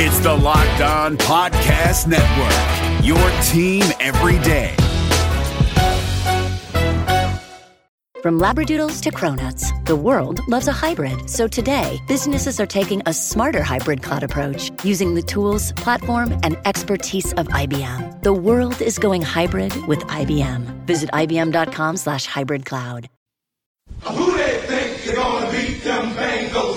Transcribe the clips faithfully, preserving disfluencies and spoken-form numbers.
It's the Locked On Podcast Network, your team every day. From Labradoodles to Cronuts, the world loves a hybrid. So today, businesses are taking a smarter hybrid cloud approach using the tools, platform, and expertise of I B M. The world is going hybrid with I B M. Visit ibm.com slash hybrid cloud. Who they think you're gonna beat them Bengals?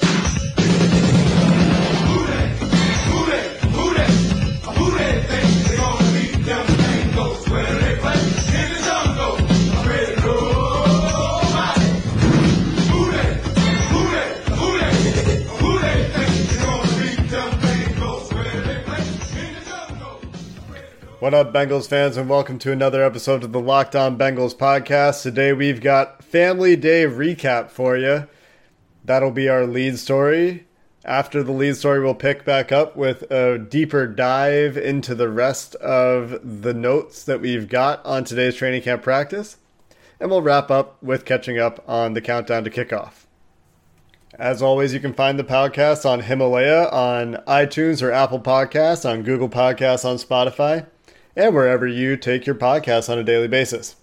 What up, Bengals fans, and welcome to another episode of the Locked On Bengals podcast. Today we've got Family Day recap for you. That'll be our lead story. After the lead story, we'll pick back up with a deeper dive into the rest of the notes that we've got on today's training camp practice, and we'll wrap up with catching up on the countdown to kickoff. As always, you can find the podcast on Himalaya, on iTunes or Apple Podcasts, on Google Podcasts, on Spotify, and wherever you take your podcast on a daily basis.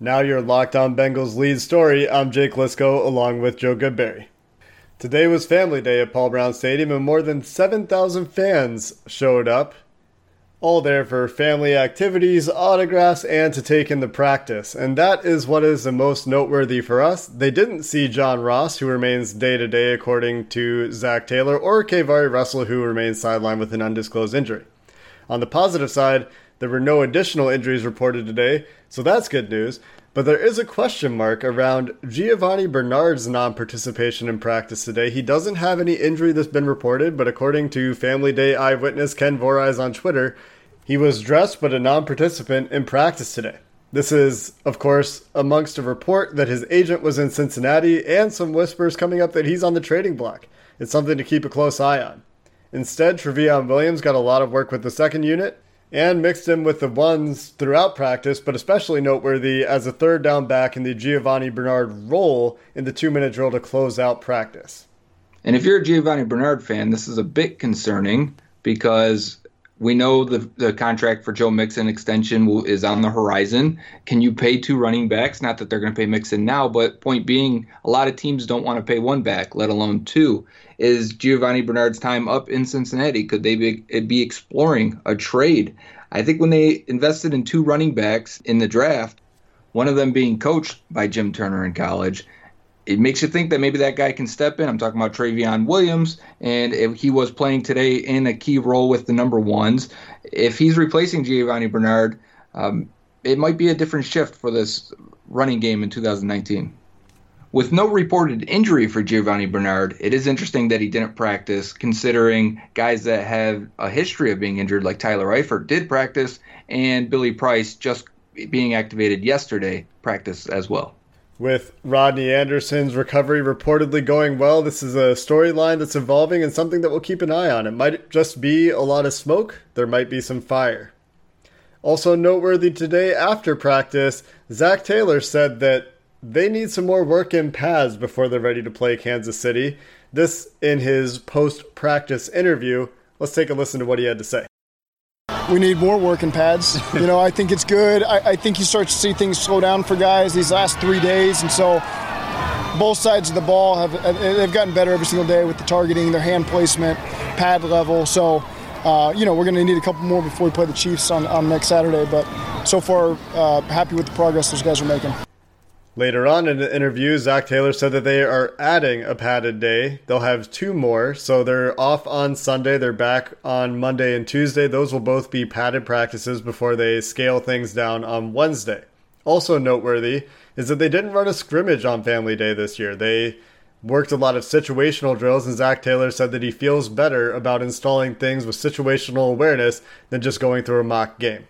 Now your Locked On Bengals lead story. I'm Jake Lisco along with Joe Goodberry. Today was Family Day at Paul Brown Stadium, and more than seven thousand fans showed up, all there for family activities, autographs, and to take in the practice. And that is what is the most noteworthy for us. They didn't see John Ross, who remains day-to-day according to Zach Taylor, or K'Varri Russell, who remains sidelined with an undisclosed injury. On the positive side, there were no additional injuries reported today, so that's good news. But there is a question mark around Giovanni Bernard's non-participation in practice today. He doesn't have any injury that's been reported, but according to Family Day eyewitness Ken Voorhees on Twitter, he was dressed but a non-participant in practice today. This is, of course, amongst a report that his agent was in Cincinnati and some whispers coming up that he's on the trading block. It's something to keep a close eye on. Instead, Trayveon Williams got a lot of work with the second unit and mixed in with the ones throughout practice, but especially noteworthy as a third down back in the Giovanni Bernard role in the two-minute drill to close out practice. And if you're a Giovanni Bernard fan, this is a bit concerning because we know the, the contract for Joe Mixon extension will, is on the horizon. Can you pay two running backs? Not that they're going to pay Mixon now, but point being, a lot of teams don't want to pay one back, let alone two. Is Giovanni Bernard's time up in Cincinnati? Could they be, be exploring a trade? I think when they invested in two running backs in the draft, one of them being coached by Jim Turner in college, it makes you think that maybe that guy can step in. I'm talking about Trayveon Williams, and if he was playing today in a key role with the number ones, if he's replacing Giovanni Bernard, um, it might be a different shift for this running game in two thousand nineteen. With no reported injury for Giovanni Bernard, it is interesting that he didn't practice, considering guys that have a history of being injured, like Tyler Eifert, did practice, and Billy Price, just being activated yesterday, practiced as well. With Rodney Anderson's recovery reportedly going well, this is a storyline that's evolving and something that we'll keep an eye on. It might just be a lot of smoke. There might be some fire. Also noteworthy today after practice, Zach Taylor said that they need some more work in pads before they're ready to play Kansas City. This in his post-practice interview. Let's take a listen to what he had to say. We need more work in pads. You know, I think it's good. I, I think you start to see things slow down for guys these last three days. And so both sides of the ball, have they've gotten better every single day with the targeting, their hand placement, pad level. So, uh, you know, we're going to need a couple more before we play the Chiefs on, on next Saturday. But so far, uh, happy with the progress those guys are making. Later on in the interview, Zach Taylor said that they are adding a padded day. They'll have two more, so they're off on Sunday. They're back on Monday and Tuesday. Those will both be padded practices before they scale things down on Wednesday. Also noteworthy is that they didn't run a scrimmage on Family Day this year. They worked a lot of situational drills, and Zach Taylor said that he feels better about installing things with situational awareness than just going through a mock game.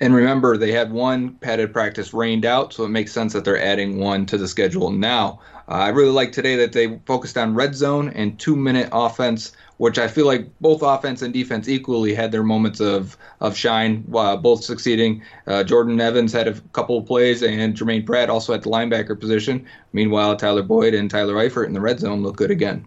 And remember, they had one padded practice rained out, so it makes sense that they're adding one to the schedule now. Uh, I really like today that they focused on red zone and two-minute offense, which I feel like both offense and defense equally had their moments of, of shine, uh, both succeeding. Uh, Jordan Evans had a couple of plays, and Germaine Pratt also at the linebacker position. Meanwhile, Tyler Boyd and Tyler Eifert in the red zone look good again.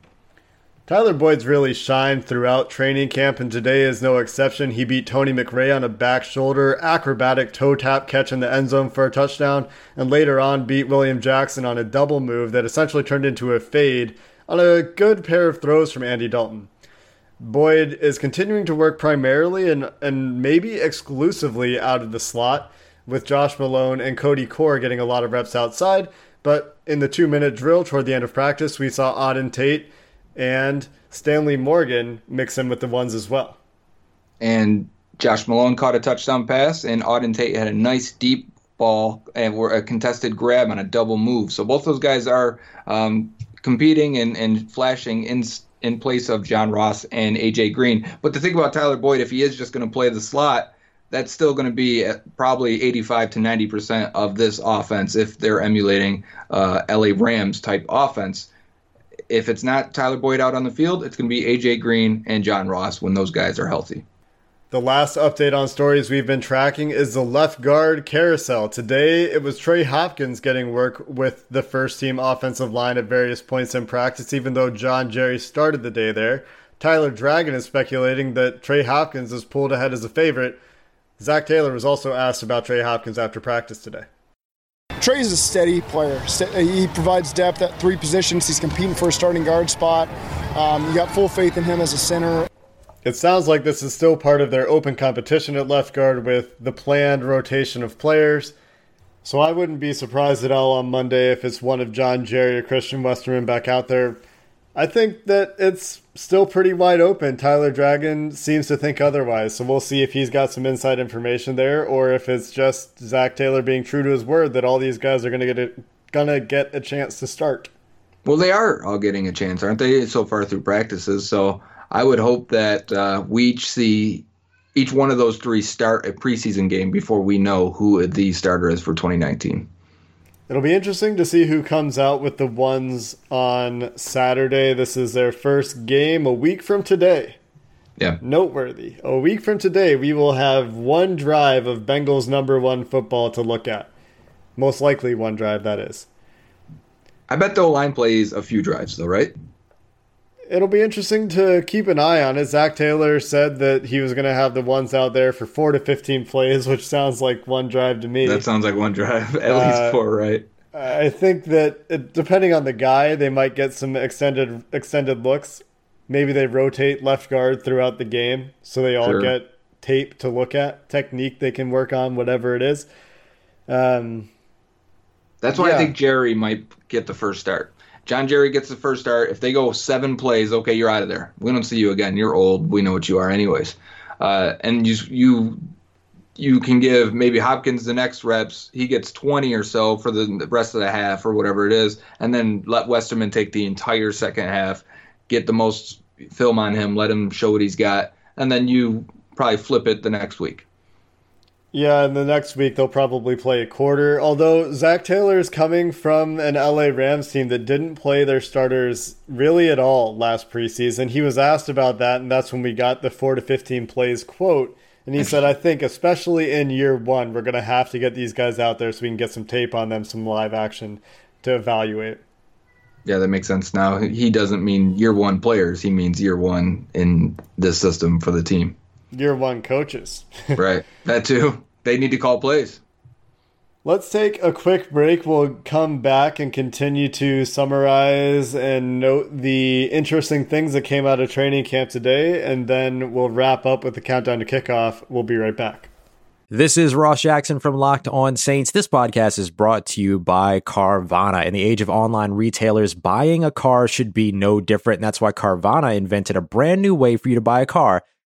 Tyler Boyd's really shined throughout training camp, and today is no exception. He beat Tony McRae on a back shoulder, acrobatic toe tap catch in the end zone for a touchdown, and later on beat William Jackson on a double move that essentially turned into a fade on a good pair of throws from Andy Dalton. Boyd is continuing to work primarily and, and maybe exclusively out of the slot, with Josh Malone and Cody Core getting a lot of reps outside, but in the two-minute drill toward the end of practice, we saw Auden Tate and Stanley Morgan mix in with the ones as well. And Josh Malone caught a touchdown pass, and Auden Tate had a nice deep ball and were a contested grab on a double move. So both those guys are um, competing and, and flashing in in place of John Ross and A J. Green. But the thing about Tyler Boyd, if he is just going to play the slot, that's still going to be probably eighty-five to ninety percent of this offense if they're emulating uh, L A Rams-type offense. If it's not Tyler Boyd out on the field, it's going to be A J. Green and John Ross when those guys are healthy. The last update on stories we've been tracking is the left guard carousel. Today, it was Trey Hopkins getting work with the first-team offensive line at various points in practice, even though John Jerry started the day there. Tyler Dragon is speculating that Trey Hopkins is pulled ahead as a favorite. Zach Taylor was also asked about Trey Hopkins after practice today. Trey's a steady player. He provides depth at three positions. He's competing for a starting guard spot. Um, you got full faith in him as a center. It sounds like this is still part of their open competition at left guard with the planned rotation of players. So I wouldn't be surprised at all on Monday if it's one of John Jerry or Christian Westerman back out there. I think that it's still pretty wide open. Tyler Dragon seems to think otherwise, so we'll see if he's got some inside information there or if it's just Zach Taylor being true to his word that all these guys are going to get a, gonna get a chance to start. Well, they are all getting a chance, aren't they, so far through practices? So I would hope that uh, we each see each one of those three start a preseason game before we know who the starter is for twenty nineteen. It'll be interesting to see who comes out with the ones on Saturday. This is their first game a week from today. Yeah. Noteworthy. A week from today, we will have one drive of Bengals number one football to look at. Most likely one drive, that is. I bet the O-line plays a few drives, though, right? It'll be interesting to keep an eye on it. Zach Taylor said that he was going to have the ones out there for four to fifteen plays, which sounds like one drive to me. That sounds like one drive, at uh, least four, right? I think that it, depending on the guy, they might get some extended extended looks. Maybe they rotate left guard throughout the game so they all sure. get tape to look at, technique they can work on, whatever it is. Um, That's why yeah. I think Jerry might get the first start. John Jerry gets the first start. If they go seven plays, okay, you're out of there. We don't see you again. You're old. We know what you are anyways. Uh, and you you you can give maybe Hopkins the next reps. He gets twenty or so for the rest of the half or whatever it is, and then let Westerman take the entire second half, get the most film on him, let him show what he's got, and then you probably flip it the next week. Yeah, and the next week they'll probably play a quarter. Although Zach Taylor is coming from an L A Rams team that didn't play their starters really at all last preseason. He was asked about that, and that's when we got the four to fifteen plays quote. And he said, I think especially in year one, we're going to have to get these guys out there so we can get some tape on them, some live action to evaluate. Yeah, that makes sense now. He doesn't mean year one players. He means year one in this system for the team. Year one coaches. Right. That too. They need to call plays. Let's take a quick break. We'll come back and continue to summarize and note the interesting things that came out of training camp today, and then we'll wrap up with the countdown to kickoff. We'll be right back. This is Ross Jackson from Locked On Saints. This podcast is brought to you by Carvana. In the age of online retailers, buying a car should be no different, and that's why Carvana invented a brand new way for you to buy a car.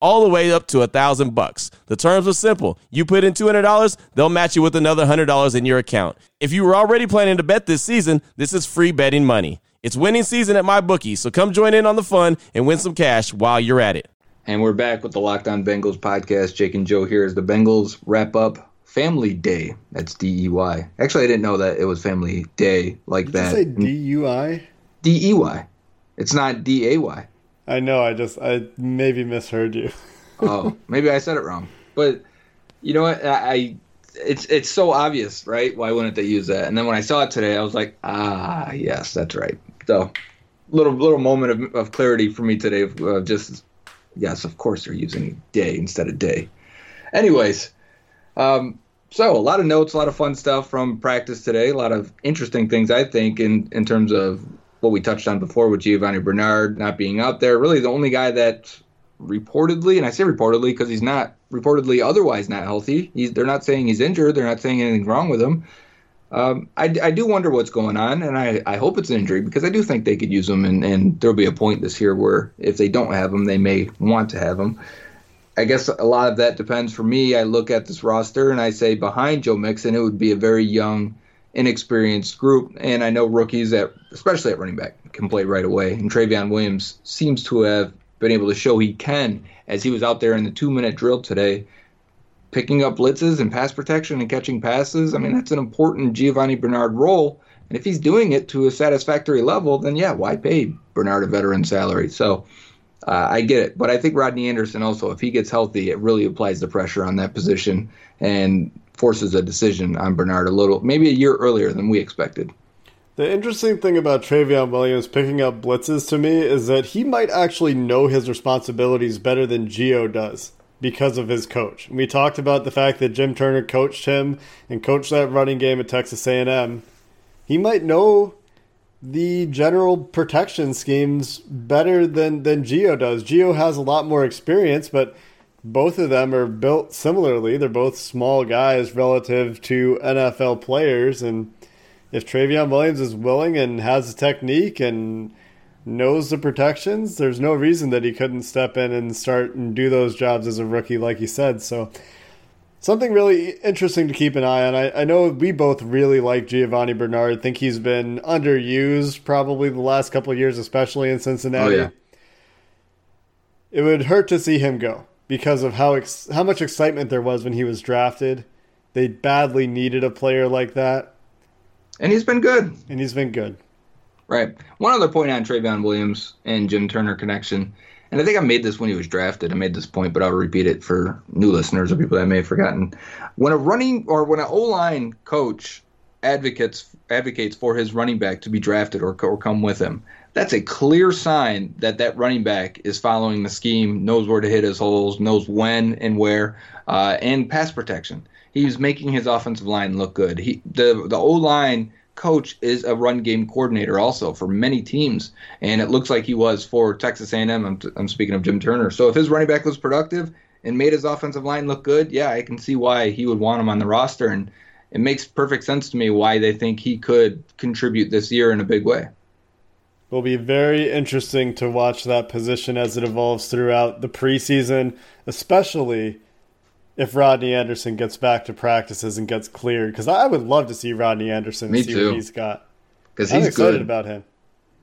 all the way up to a thousand bucks. The terms are simple. You put in two hundred dollars, they'll match you with another one hundred dollars in your account. If you were already planning to bet this season, this is free betting money. It's winning season at MyBookie, so come join in on the fun and win some cash while you're at it. And we're back with the Locked On Bengals podcast. Jake and Joe here as the Bengals wrap up Family Day. That's D E Y. Actually, I didn't know that it was Family Day like Did that. Did you say D U I? D E Y. It's not D A Y. I know, I just, I maybe misheard you. Oh, maybe I said it wrong. But, you know what, I, I, it's it's so obvious, right? Why wouldn't they use that? And then when I saw it today, I was like, ah, yes, that's right. So, little little moment of, of clarity for me today, uh, just, yes, of course they're using day instead of day. Anyways, um, so a lot of notes, a lot of fun stuff from practice today, a lot of interesting things, I think, in, in terms of what we touched on before with Giovanni Bernard not being out there. Really the only guy that reportedly, and I say reportedly because he's not reportedly otherwise not healthy. He's, they're not saying he's injured. They're not saying anything wrong with him. Um, I, I do wonder what's going on, and I, I hope it's an injury because I do think they could use him, and, and there'll be a point this year where if they don't have him, they may want to have him. I guess a lot of that depends for me. I look at this roster, and I say behind Joe Mixon, it would be a very young inexperienced group, and I know rookies, that, especially at running back, can play right away. And Trayveon Williams seems to have been able to show he can, as he was out there in the two-minute drill today, picking up blitzes and pass protection and catching passes. I mean, that's an important Giovanni Bernard role, and if he's doing it to a satisfactory level, then yeah, why pay Bernard a veteran salary? So uh, I get it, but I think Rodney Anderson also, if he gets healthy, it really applies the pressure on that position and forces a decision on Bernard a little, maybe a year earlier than we expected. The interesting thing about Trayveon Williams picking up blitzes to me is that he might actually know his responsibilities better than Gio does because of his coach. We talked about the fact that Jim Turner coached him and coached that running game at Texas A and M. He might know the general protection schemes better than, than Gio does. Gio has a lot more experience, but both of them are built similarly. They're both small guys relative to N F L players. And if Trayveon Williams is willing and has the technique and knows the protections, there's no reason that he couldn't step in and start and do those jobs as a rookie, like he said. So something really interesting to keep an eye on. I, I know we both really like Giovanni Bernard. Think he's been underused probably the last couple of years, especially in Cincinnati. Oh, yeah. It would hurt to see him go, because of how ex- how much excitement there was when he was drafted. They badly needed a player like that. And he's been good. And he's been good. Right. One other point on Trayveon Williams and Jim Turner connection. and I think I made this when he was drafted. I made this point, but I'll repeat it for new listeners or people that may have forgotten. When a running or when an O-line coach advocates advocates for his running back to be drafted or, or come with him, that's a clear sign that that running back is following the scheme, knows where to hit his holes, knows when and where, uh, and pass protection. He's making his offensive line look good. He the the O-line coach is a run game coordinator also for many teams, and it looks like he was for Texas A and M. I'm, t- I'm speaking of Jim Turner. So if his running back was productive and made his offensive line look good, yeah, I can see why he would want him on the roster, and it makes perfect sense to me why they think he could contribute this year in a big way. Will be very interesting to watch that position as it evolves throughout the preseason, especially if Rodney Anderson gets back to practices and gets cleared, because I would love to see Rodney Anderson and see too. What he's got. Because he's I'm excited good. About him.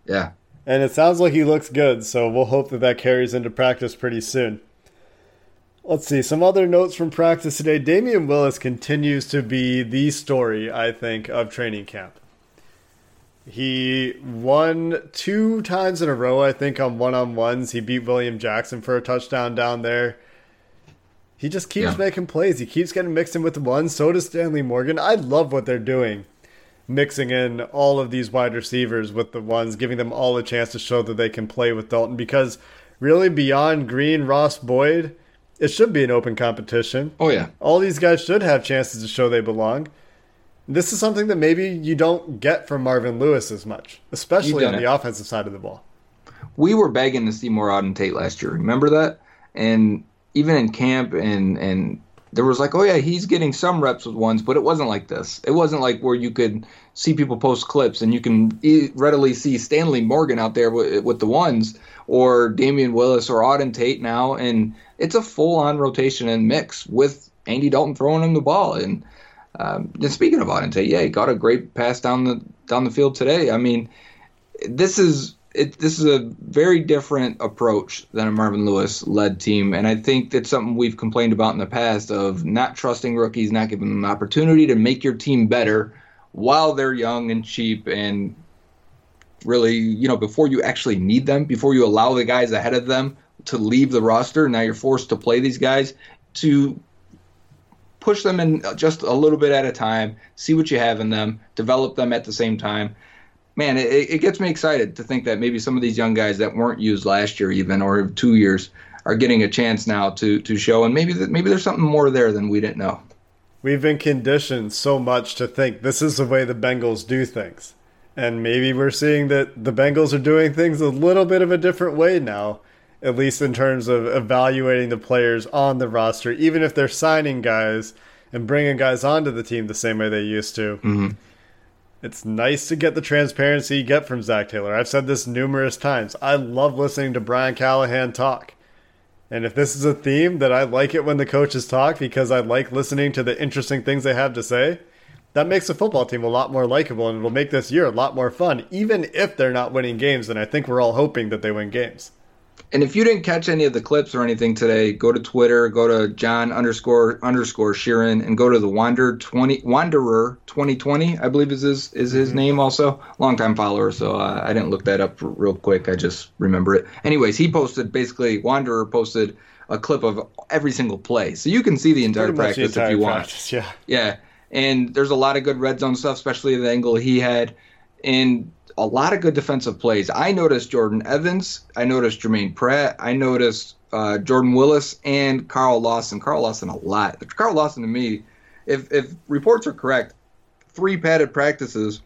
Yeah. And it sounds like he looks good, so we'll hope that that carries into practice pretty soon. Let's see, some other notes from practice today. Damian Willis continues to be the story, I think, of training camp. He won two times in a row, I think, on one-on-ones. He beat William Jackson for a touchdown down there. He just keeps yeah. making plays. He keeps getting mixed in with the one. So does Stanley Morgan. I love what they're doing, mixing in all of these wide receivers with the ones, giving them all a chance to show that they can play with Dalton. Because really, beyond Green, Ross, Boyd, it should be an open competition. Oh, yeah. All these guys should have chances to show they belong. This is something that maybe you don't get from Marvin Lewis as much, especially on the it. offensive side of the ball. We were begging to see more Auden Tate last year. Remember that? And even in camp, and, and there was like, oh, yeah, he's getting some reps with ones, but it wasn't like this. It wasn't like where you could see people post clips and you can e- readily see Stanley Morgan out there w- with the ones, or Damian Willis or Auden Tate now. And it's a full-on rotation and mix with Andy Dalton throwing him the ball. And um, and speaking of Auden Tate, yeah, he got a great pass down the down the field today. I mean, this is... It, this is a very different approach than a Marvin Lewis-led team, and I think that's something we've complained about in the past, of not trusting rookies, not giving them an opportunity to make your team better while they're young and cheap, and really, you know, before you actually need them, before you allow the guys ahead of them to leave the roster. Now you're forced to play these guys, to push them in just a little bit at a time, see what you have in them, develop them at the same time. Man, it, it gets me excited to think that maybe some of these young guys that weren't used last year even, or two years, are getting a chance now to to show. And maybe that, maybe there's something more there than we didn't know. We've been conditioned so much to think this is the way the Bengals do things. And maybe we're seeing that the Bengals are doing things a little bit of a different way now, at least in terms of evaluating the players on the roster, even if they're signing guys and bringing guys onto the team the same way they used to. Mm-hmm. It's nice to get the transparency you get from Zach Taylor. I've said this numerous times. I love listening to Brian Callahan talk. And if this is a theme that I like it when the coaches talk, because I like listening to the interesting things they have to say, that makes the football team a lot more likable, and it'll make this year a lot more fun, even if they're not winning games. And I think we're all hoping that they win games. And if you didn't catch any of the clips or anything today, go to Twitter, go to John underscore underscore Sheeran, and go to the Wander twenty Wanderer twenty twenty, I believe is his is his mm-hmm. name also. Longtime follower, so uh, I didn't look that up real quick. I just remember it. Anyways, he posted basically, Wanderer posted a clip of every single play. So you can see the entire practice the entire if you practice, want. Yeah. yeah, and there's a lot of good red zone stuff, especially the angle he had. And a lot of good defensive plays. I noticed Jordan Evans. I noticed Germaine Pratt. I noticed uh, Jordan Willis and Carl Lawson. Carl Lawson a lot. Carl Lawson to me, if if reports are correct, three padded practices.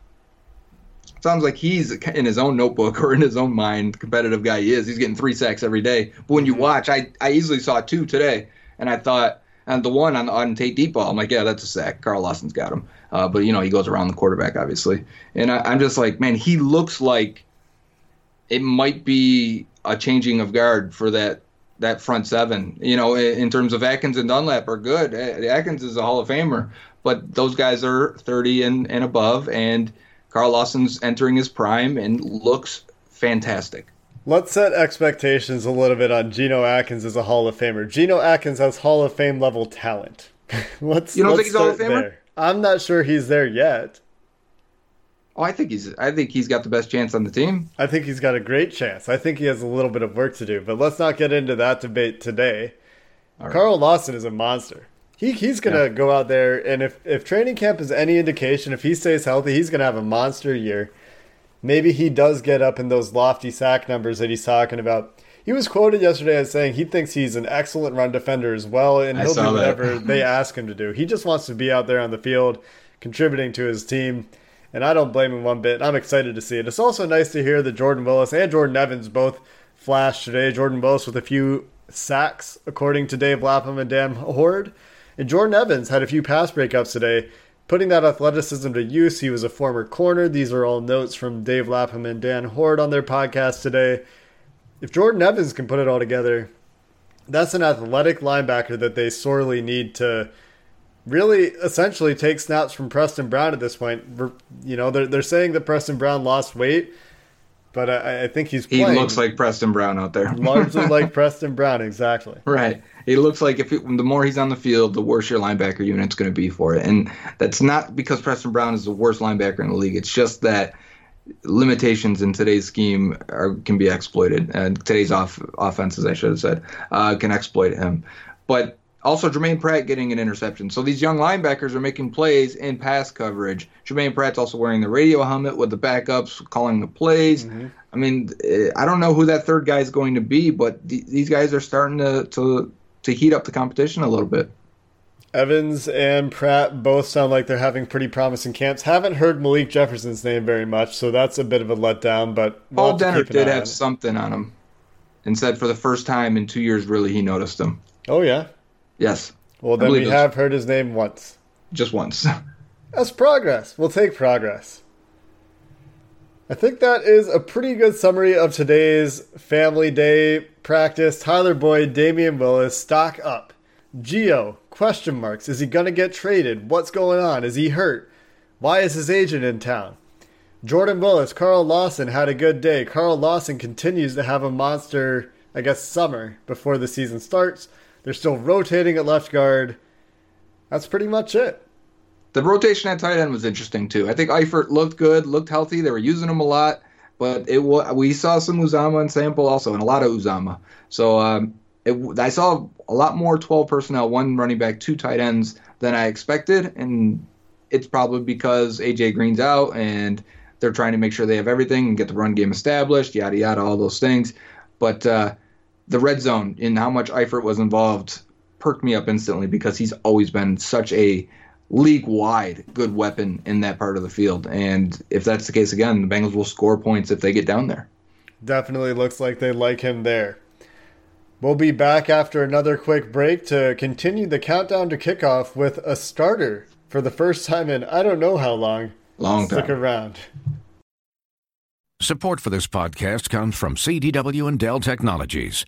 Sounds like he's in his own notebook or in his own mind. Competitive guy he is. He's getting three sacks every day. But when you watch, I, I easily saw two today, and I thought, and the one on the Auden Tate deep ball, I'm like, yeah, that's a sack. Carl Lawson's got him. Uh, but, you know, he goes around the quarterback, obviously. And I, I'm just like, man, he looks like it might be a changing of guard for that that front seven. You know, in, in terms of Atkins and Dunlap are good. Atkins is a Hall of Famer. But those guys are thirty and, and above, and Carl Lawson's entering his prime and looks fantastic. Let's set expectations a little bit on Geno Atkins as a Hall of Famer. Geno Atkins has Hall of Fame level talent. let's, you don't let's think he's Hall of Famer? There. I'm not sure he's there yet. Oh, I think he's I think he's got the best chance on the team. I think he's got a great chance. I think he has a little bit of work to do, but let's not get into that debate today. Right. Carl Lawson is a monster. He he's going to yeah. go out there, and if, if training camp is any indication, if he stays healthy, he's going to have a monster year. Maybe he does get up in those lofty sack numbers that he's talking about. He was quoted yesterday as saying he thinks he's an excellent run defender as well, and he'll do whatever they ask him to do. He just wants to be out there on the field contributing to his team, and I don't blame him one bit. I'm excited to see it. It's also nice to hear that Jordan Willis and Jordan Evans both flashed today. Jordan Willis with a few sacks, according to Dave Lapham and Dan Hoard, and Jordan Evans had a few pass breakups today, putting that athleticism to use. He was a former corner. These are all notes from Dave Lapham and Dan Hoard on their podcast today. If Jordan Evans can put it all together, that's an athletic linebacker that they sorely need to really essentially take snaps from Preston Brown at this point. You know, they're, they're saying that Preston Brown lost weight, but I, I think he's playing. He looks like Preston Brown out there. Largely like Preston Brown, exactly. Right. It looks like if it, the more he's on the field, the worse your linebacker unit's going to be for it. And that's not because Preston Brown is the worst linebacker in the league. It's just that limitations in today's scheme are, can be exploited. Uh, today's off, offenses, I should have said, uh, can exploit him. But also Germaine Pratt getting an interception. So these young linebackers are making plays in pass coverage. Germaine Pratt's also wearing the radio helmet with the backups, calling the plays. Mm-hmm. I mean, I don't know who that third guy is going to be, but th- these guys are starting to, to to heat up the competition a little bit. Evans and Pratt both sound like they're having pretty promising camps. Haven't heard Malik Jefferson's name very much, so that's a bit of a letdown. But Paul Denner did have something on him and said for the first time in two years, really, he noticed him. Oh, yeah? Yes. Well, then we have heard his name once. Just once. That's progress. We'll take progress. I think that is a pretty good summary of today's Family Day practice. Tyler Boyd, Damian Willis, stock up. Geo, question marks. Is he going to get traded? What's going on? Is he hurt? Why is his agent in town? Jordan Willis, Carl Lawson had a good day. Carl Lawson continues to have a monster, I guess, summer before the season starts. They're still rotating at left guard. That's pretty much it. The rotation at tight end was interesting, too. I think Eifert looked good, looked healthy. They were using him a lot. But it we saw some Uzomah and sample also, and a lot of Uzomah. So um, it, I saw a lot more twelve personnel, one running back, two tight ends than I expected. And it's probably because A J. Green's out, and they're trying to make sure they have everything and get the run game established, yada, yada, all those things. But uh, the red zone and how much Eifert was involved perked me up instantly because he's always been such a – league-wide good weapon in that part of the field. And if that's the case again, the Bengals will score points if they get down there. Definitely looks like they like him there. We'll be back after another quick break to continue the countdown to kickoff with a starter for the first time in I don't know how long. Long time. Stick around. Support for this podcast comes from C D W and Dell Technologies.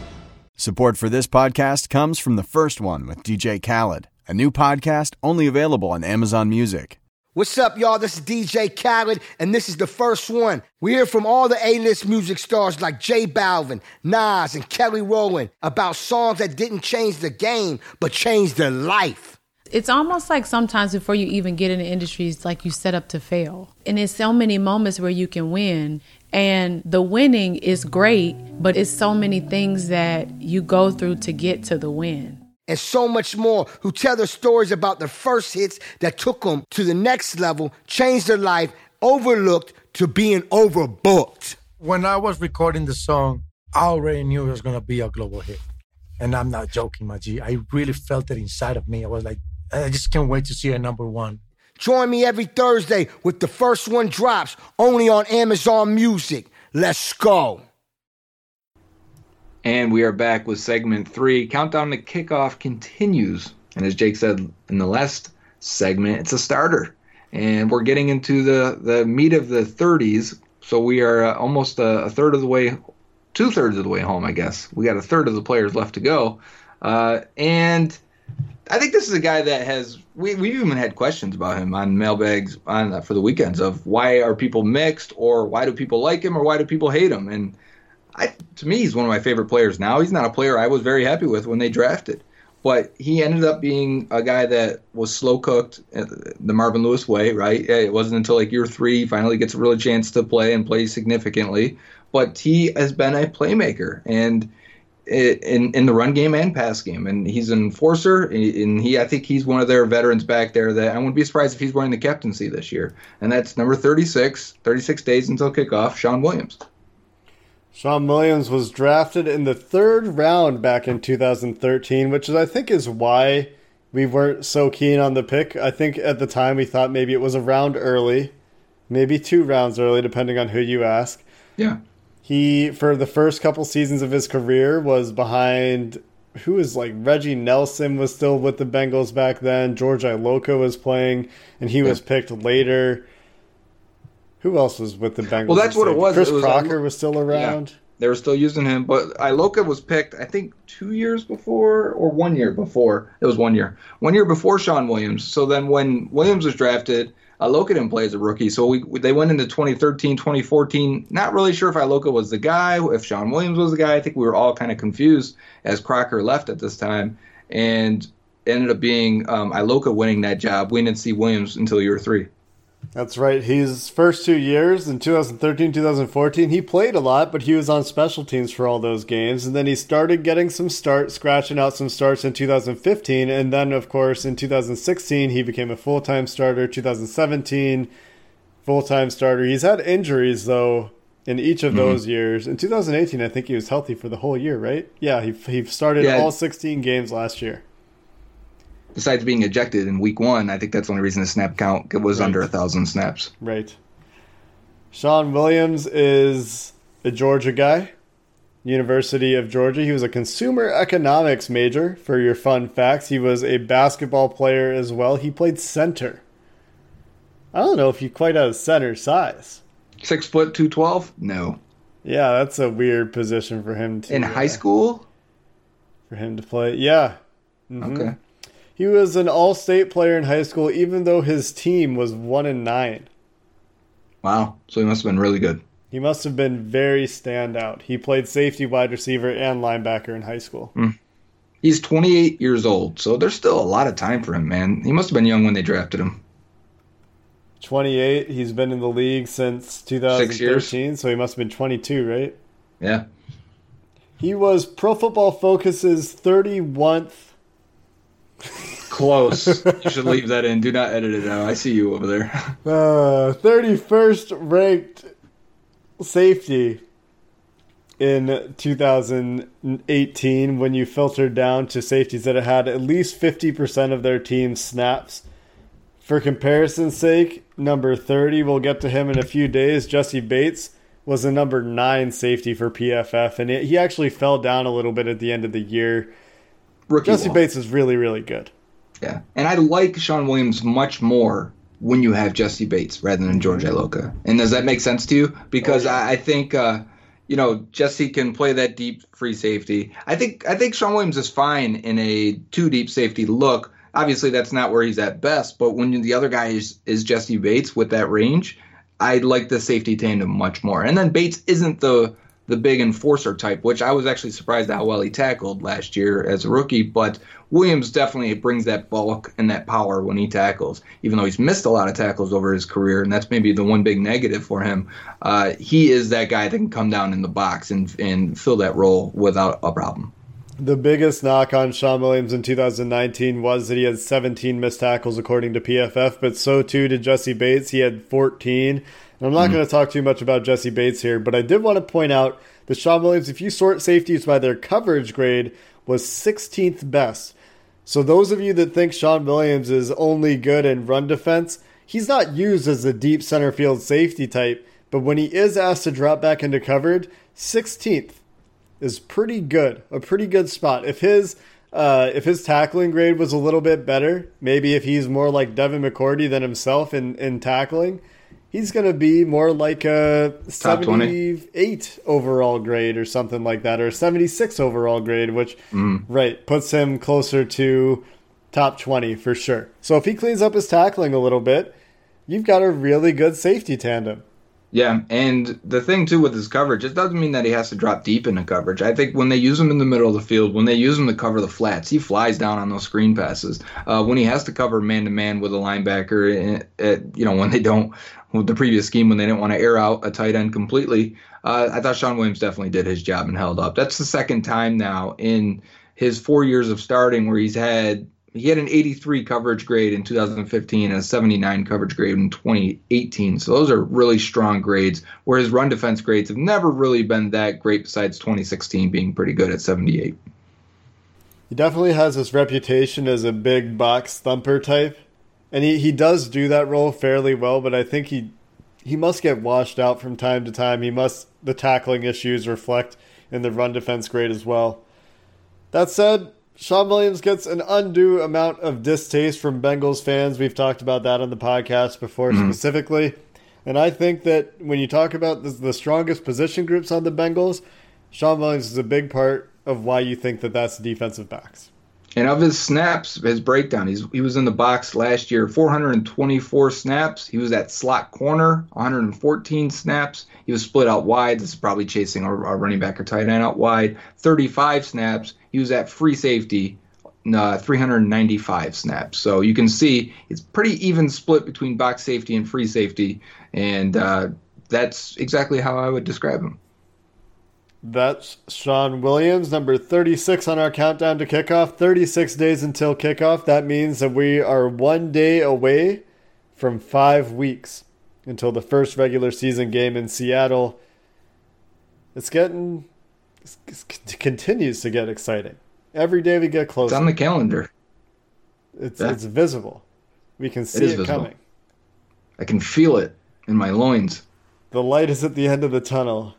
Support for this podcast comes from The First One with D J Khaled, a new podcast only available on Amazon Music. What's up, y'all? This is D J Khaled, and this is The First One. We hear from all the A-list music stars like J Balvin, Nas, and Kelly Rowland about songs that didn't change the game, but changed their life. It's almost like sometimes before you even get into industry, it's like you set up to fail. And there's so many moments where you can win. And the winning is great, but it's so many things that you go through to get to the win. And so much more who tell their stories about their first hits that took them to the next level, changed their life, overlooked to being overbooked. When I was recording the song, I already knew it was going to be a global hit. And I'm not joking, my G. I really felt it inside of me. I was like, I just can't wait to see it number one. Join me every Thursday with The First One drops, only on Amazon Music. Let's go. And we are back with segment three. Countdown to kickoff continues. And as Jake said in the last segment, it's a starter. And we're getting into the, the meat of the thirties, so we are uh, almost a, a third of the way, two-thirds of the way home, I guess. We got a third of the players left to go. Uh, and I think this is a guy that has we, – we've even had questions about him on mailbags on uh, for the weekends of why are people mixed, or why do people like him, or why do people hate him. And I, to me, he's one of my favorite players now. He's not a player I was very happy with when they drafted. But he ended up being a guy that was slow cooked the Marvin Lewis way, right? It wasn't until like year three he finally gets a real chance to play and play significantly. But he has been a playmaker and in in the run game and pass game. And he's an enforcer, and he I think he's one of their veterans back there that I wouldn't be surprised if he's wearing the captaincy this year. And that's number thirty-six, thirty-six days until kickoff, Shawn Williams. Shawn Williams was drafted in the third round back in two thousand thirteen, which is, I think is why we weren't so keen on the pick. I think at the time we thought maybe it was a round early, maybe two rounds early, depending on who you ask. Yeah. He, for the first couple seasons of his career, was behind, who is like Reggie Nelson was still with the Bengals back then. George Iloka was playing, and he yeah. was picked later. Who else was with the Bengals? Well, that's what it was. Chris it was, Crocker was still around. Yeah, they were still using him, but Iloka was picked, I think, two years before or one year before. It was one year. One year before Shawn Williams. So then when Williams was drafted, Iloka didn't play as a rookie. So we they went into twenty thirteen, twenty fourteen, not really sure if Iloka was the guy, if Shawn Williams was the guy. I think we were all kind of confused as Crocker left at this time. And ended up being um, Iloka winning that job. We didn't see Williams until year three. That's right. His first two years in two thousand thirteen, two thousand fourteen, he played a lot, but he was on special teams for all those games. And then he started getting some starts, scratching out some starts in two thousand fifteen. And then, of course, in two thousand sixteen, he became a full-time starter. two thousand seventeen, full-time starter. He's had injuries, though, in each of mm-hmm. those years. In two thousand eighteen, I think he was healthy for the whole year, right? Yeah, he he started yeah. all sixteen games last year. Besides being ejected in week one, I think that's the only reason his snap count was right. under one thousand snaps. Right. Shawn Williams is a Georgia guy, University of Georgia. He was a consumer economics major, for your fun facts. He was a basketball player as well. He played center. I don't know if he quite has center size. Six foot two twelve? No. Yeah, that's a weird position for him to In uh, high school? For him to play. Yeah. Mm-hmm. Okay. He was an all-state player in high school, even though his team was one and nine. Wow. So he must have been really good. He must have been very standout. He played safety, wide receiver, and linebacker in high school. Mm. He's twenty-eight years old, so there's still a lot of time for him, man. He must have been young when they drafted him. twenty-eight. He's been in the league since two thousand thirteen, so he must have been twenty-two, right? Yeah. He was Pro Football Focus's thirty-first Close. You should leave that in. Do not edit it out. I see you over there. Uh, thirty-first ranked safety in two thousand eighteen when you filtered down to safeties that had at least fifty percent of their team's snaps. For comparison's sake, number thirty, we'll get to him in a few days, Jesse Bates, was the number nine safety for P F F, and it, he actually fell down a little bit at the end of the year. Rookie Jesse ball. Bates is really, really good. Yeah, and I like Shawn Williams much more when you have Jesse Bates rather than George Iloka. And does that make sense to you? Because oh, yeah. I, I think, uh, you know, Jesse can play that deep free safety. I think I think Shawn Williams is fine in a two-deep safety look. Obviously, that's not where he's at best, but when the other guy is, is Jesse Bates with that range, I like the safety tandem much more. And then Bates isn't the... the big enforcer type, which I was actually surprised at how well he tackled last year as a rookie, but Williams definitely brings that bulk and that power when he tackles, even though he's missed a lot of tackles over his career, and that's maybe the one big negative for him. Uh, he is that guy that can come down in the box and, and fill that role without a problem. The biggest knock on Shawn Williams in two thousand nineteen was that he had seventeen missed tackles according to P F F, but so too did Jesse Bates. He had fourteen. I'm not mm-hmm. going to talk too much about Jesse Bates here, but I did want to point out that Shawn Williams, if you sort safeties by their coverage grade, was sixteenth best. So those of you that think Shawn Williams is only good in run defense, he's not used as a deep center field safety type, but when he is asked to drop back into coverage, sixteenth is pretty good, a pretty good spot. If his Uh, if his tackling grade was a little bit better, maybe if he's more like Devin McCourty than himself in, in tackling, he's going to be more like a seventy-eight overall grade or something like that, or seventy-six overall grade, which mm. right puts him closer to top twenty for sure. So if he cleans up his tackling a little bit, you've got a really good safety tandem. Yeah, and the thing, too, with his coverage, it doesn't mean that he has to drop deep into coverage. I think when they use him in the middle of the field, when they use him to cover the flats, he flies down on those screen passes. Uh, when he has to cover man-to-man with a linebacker, at, at, you know, when they don't, with the previous scheme, when they didn't want to air out a tight end completely, uh, I thought Shawn Williams definitely did his job and held up. That's the second time now in his four years of starting where he's had – he had an eighty-three coverage grade in two thousand fifteen and a seventy-nine coverage grade in twenty eighteen. So those are really strong grades, where his run defense grades have never really been that great, besides twenty sixteen being pretty good at seventy-eight. He definitely has this reputation as a big box thumper type, and he, he does do that role fairly well, but I think he he must get washed out from time to time. He must the tackling issues reflect in the run defense grade as well. That said, Shawn Williams gets an undue amount of distaste from Bengals fans. We've talked about that on the podcast before mm-hmm. specifically. And I think that when you talk about the, the strongest position groups on the Bengals, Shawn Williams is a big part of why you think that that's defensive backs. And of his snaps, his breakdown, he's, he was in the box last year, four hundred twenty-four snaps. He was at slot corner, one hundred fourteen snaps. He was split out wide. This is probably chasing a running back or tight end out wide. thirty-five snaps. He was at free safety, uh, three hundred ninety-five snaps. So you can see it's pretty even split between box safety and free safety. And uh, that's exactly how I would describe him. That's Shawn Williams, number thirty-six on our countdown to kickoff. thirty-six days until kickoff. That means that we are one day away from five weeks until the first regular season game in Seattle. It's getting, it continues to get exciting. Every day we get closer. It's on the calendar. It's yeah. It's visible. We can see it, it coming. I can feel it in my loins. The light is at the end of the tunnel.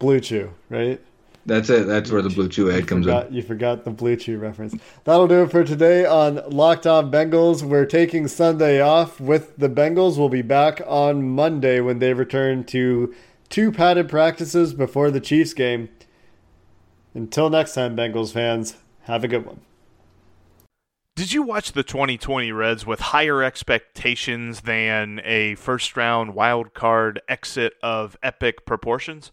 Blue Chew, right? That's it. That's where the Blue Chew ad comes in. You forgot the Blue Chew reference. That'll do it for today on Locked On Bengals. We're taking Sunday off with the Bengals. We'll be back on Monday when they return to two padded practices before the Chiefs game. Until next time, Bengals fans, have a good one. Did you watch the twenty twenty Reds with higher expectations than a first-round wild card exit of epic proportions?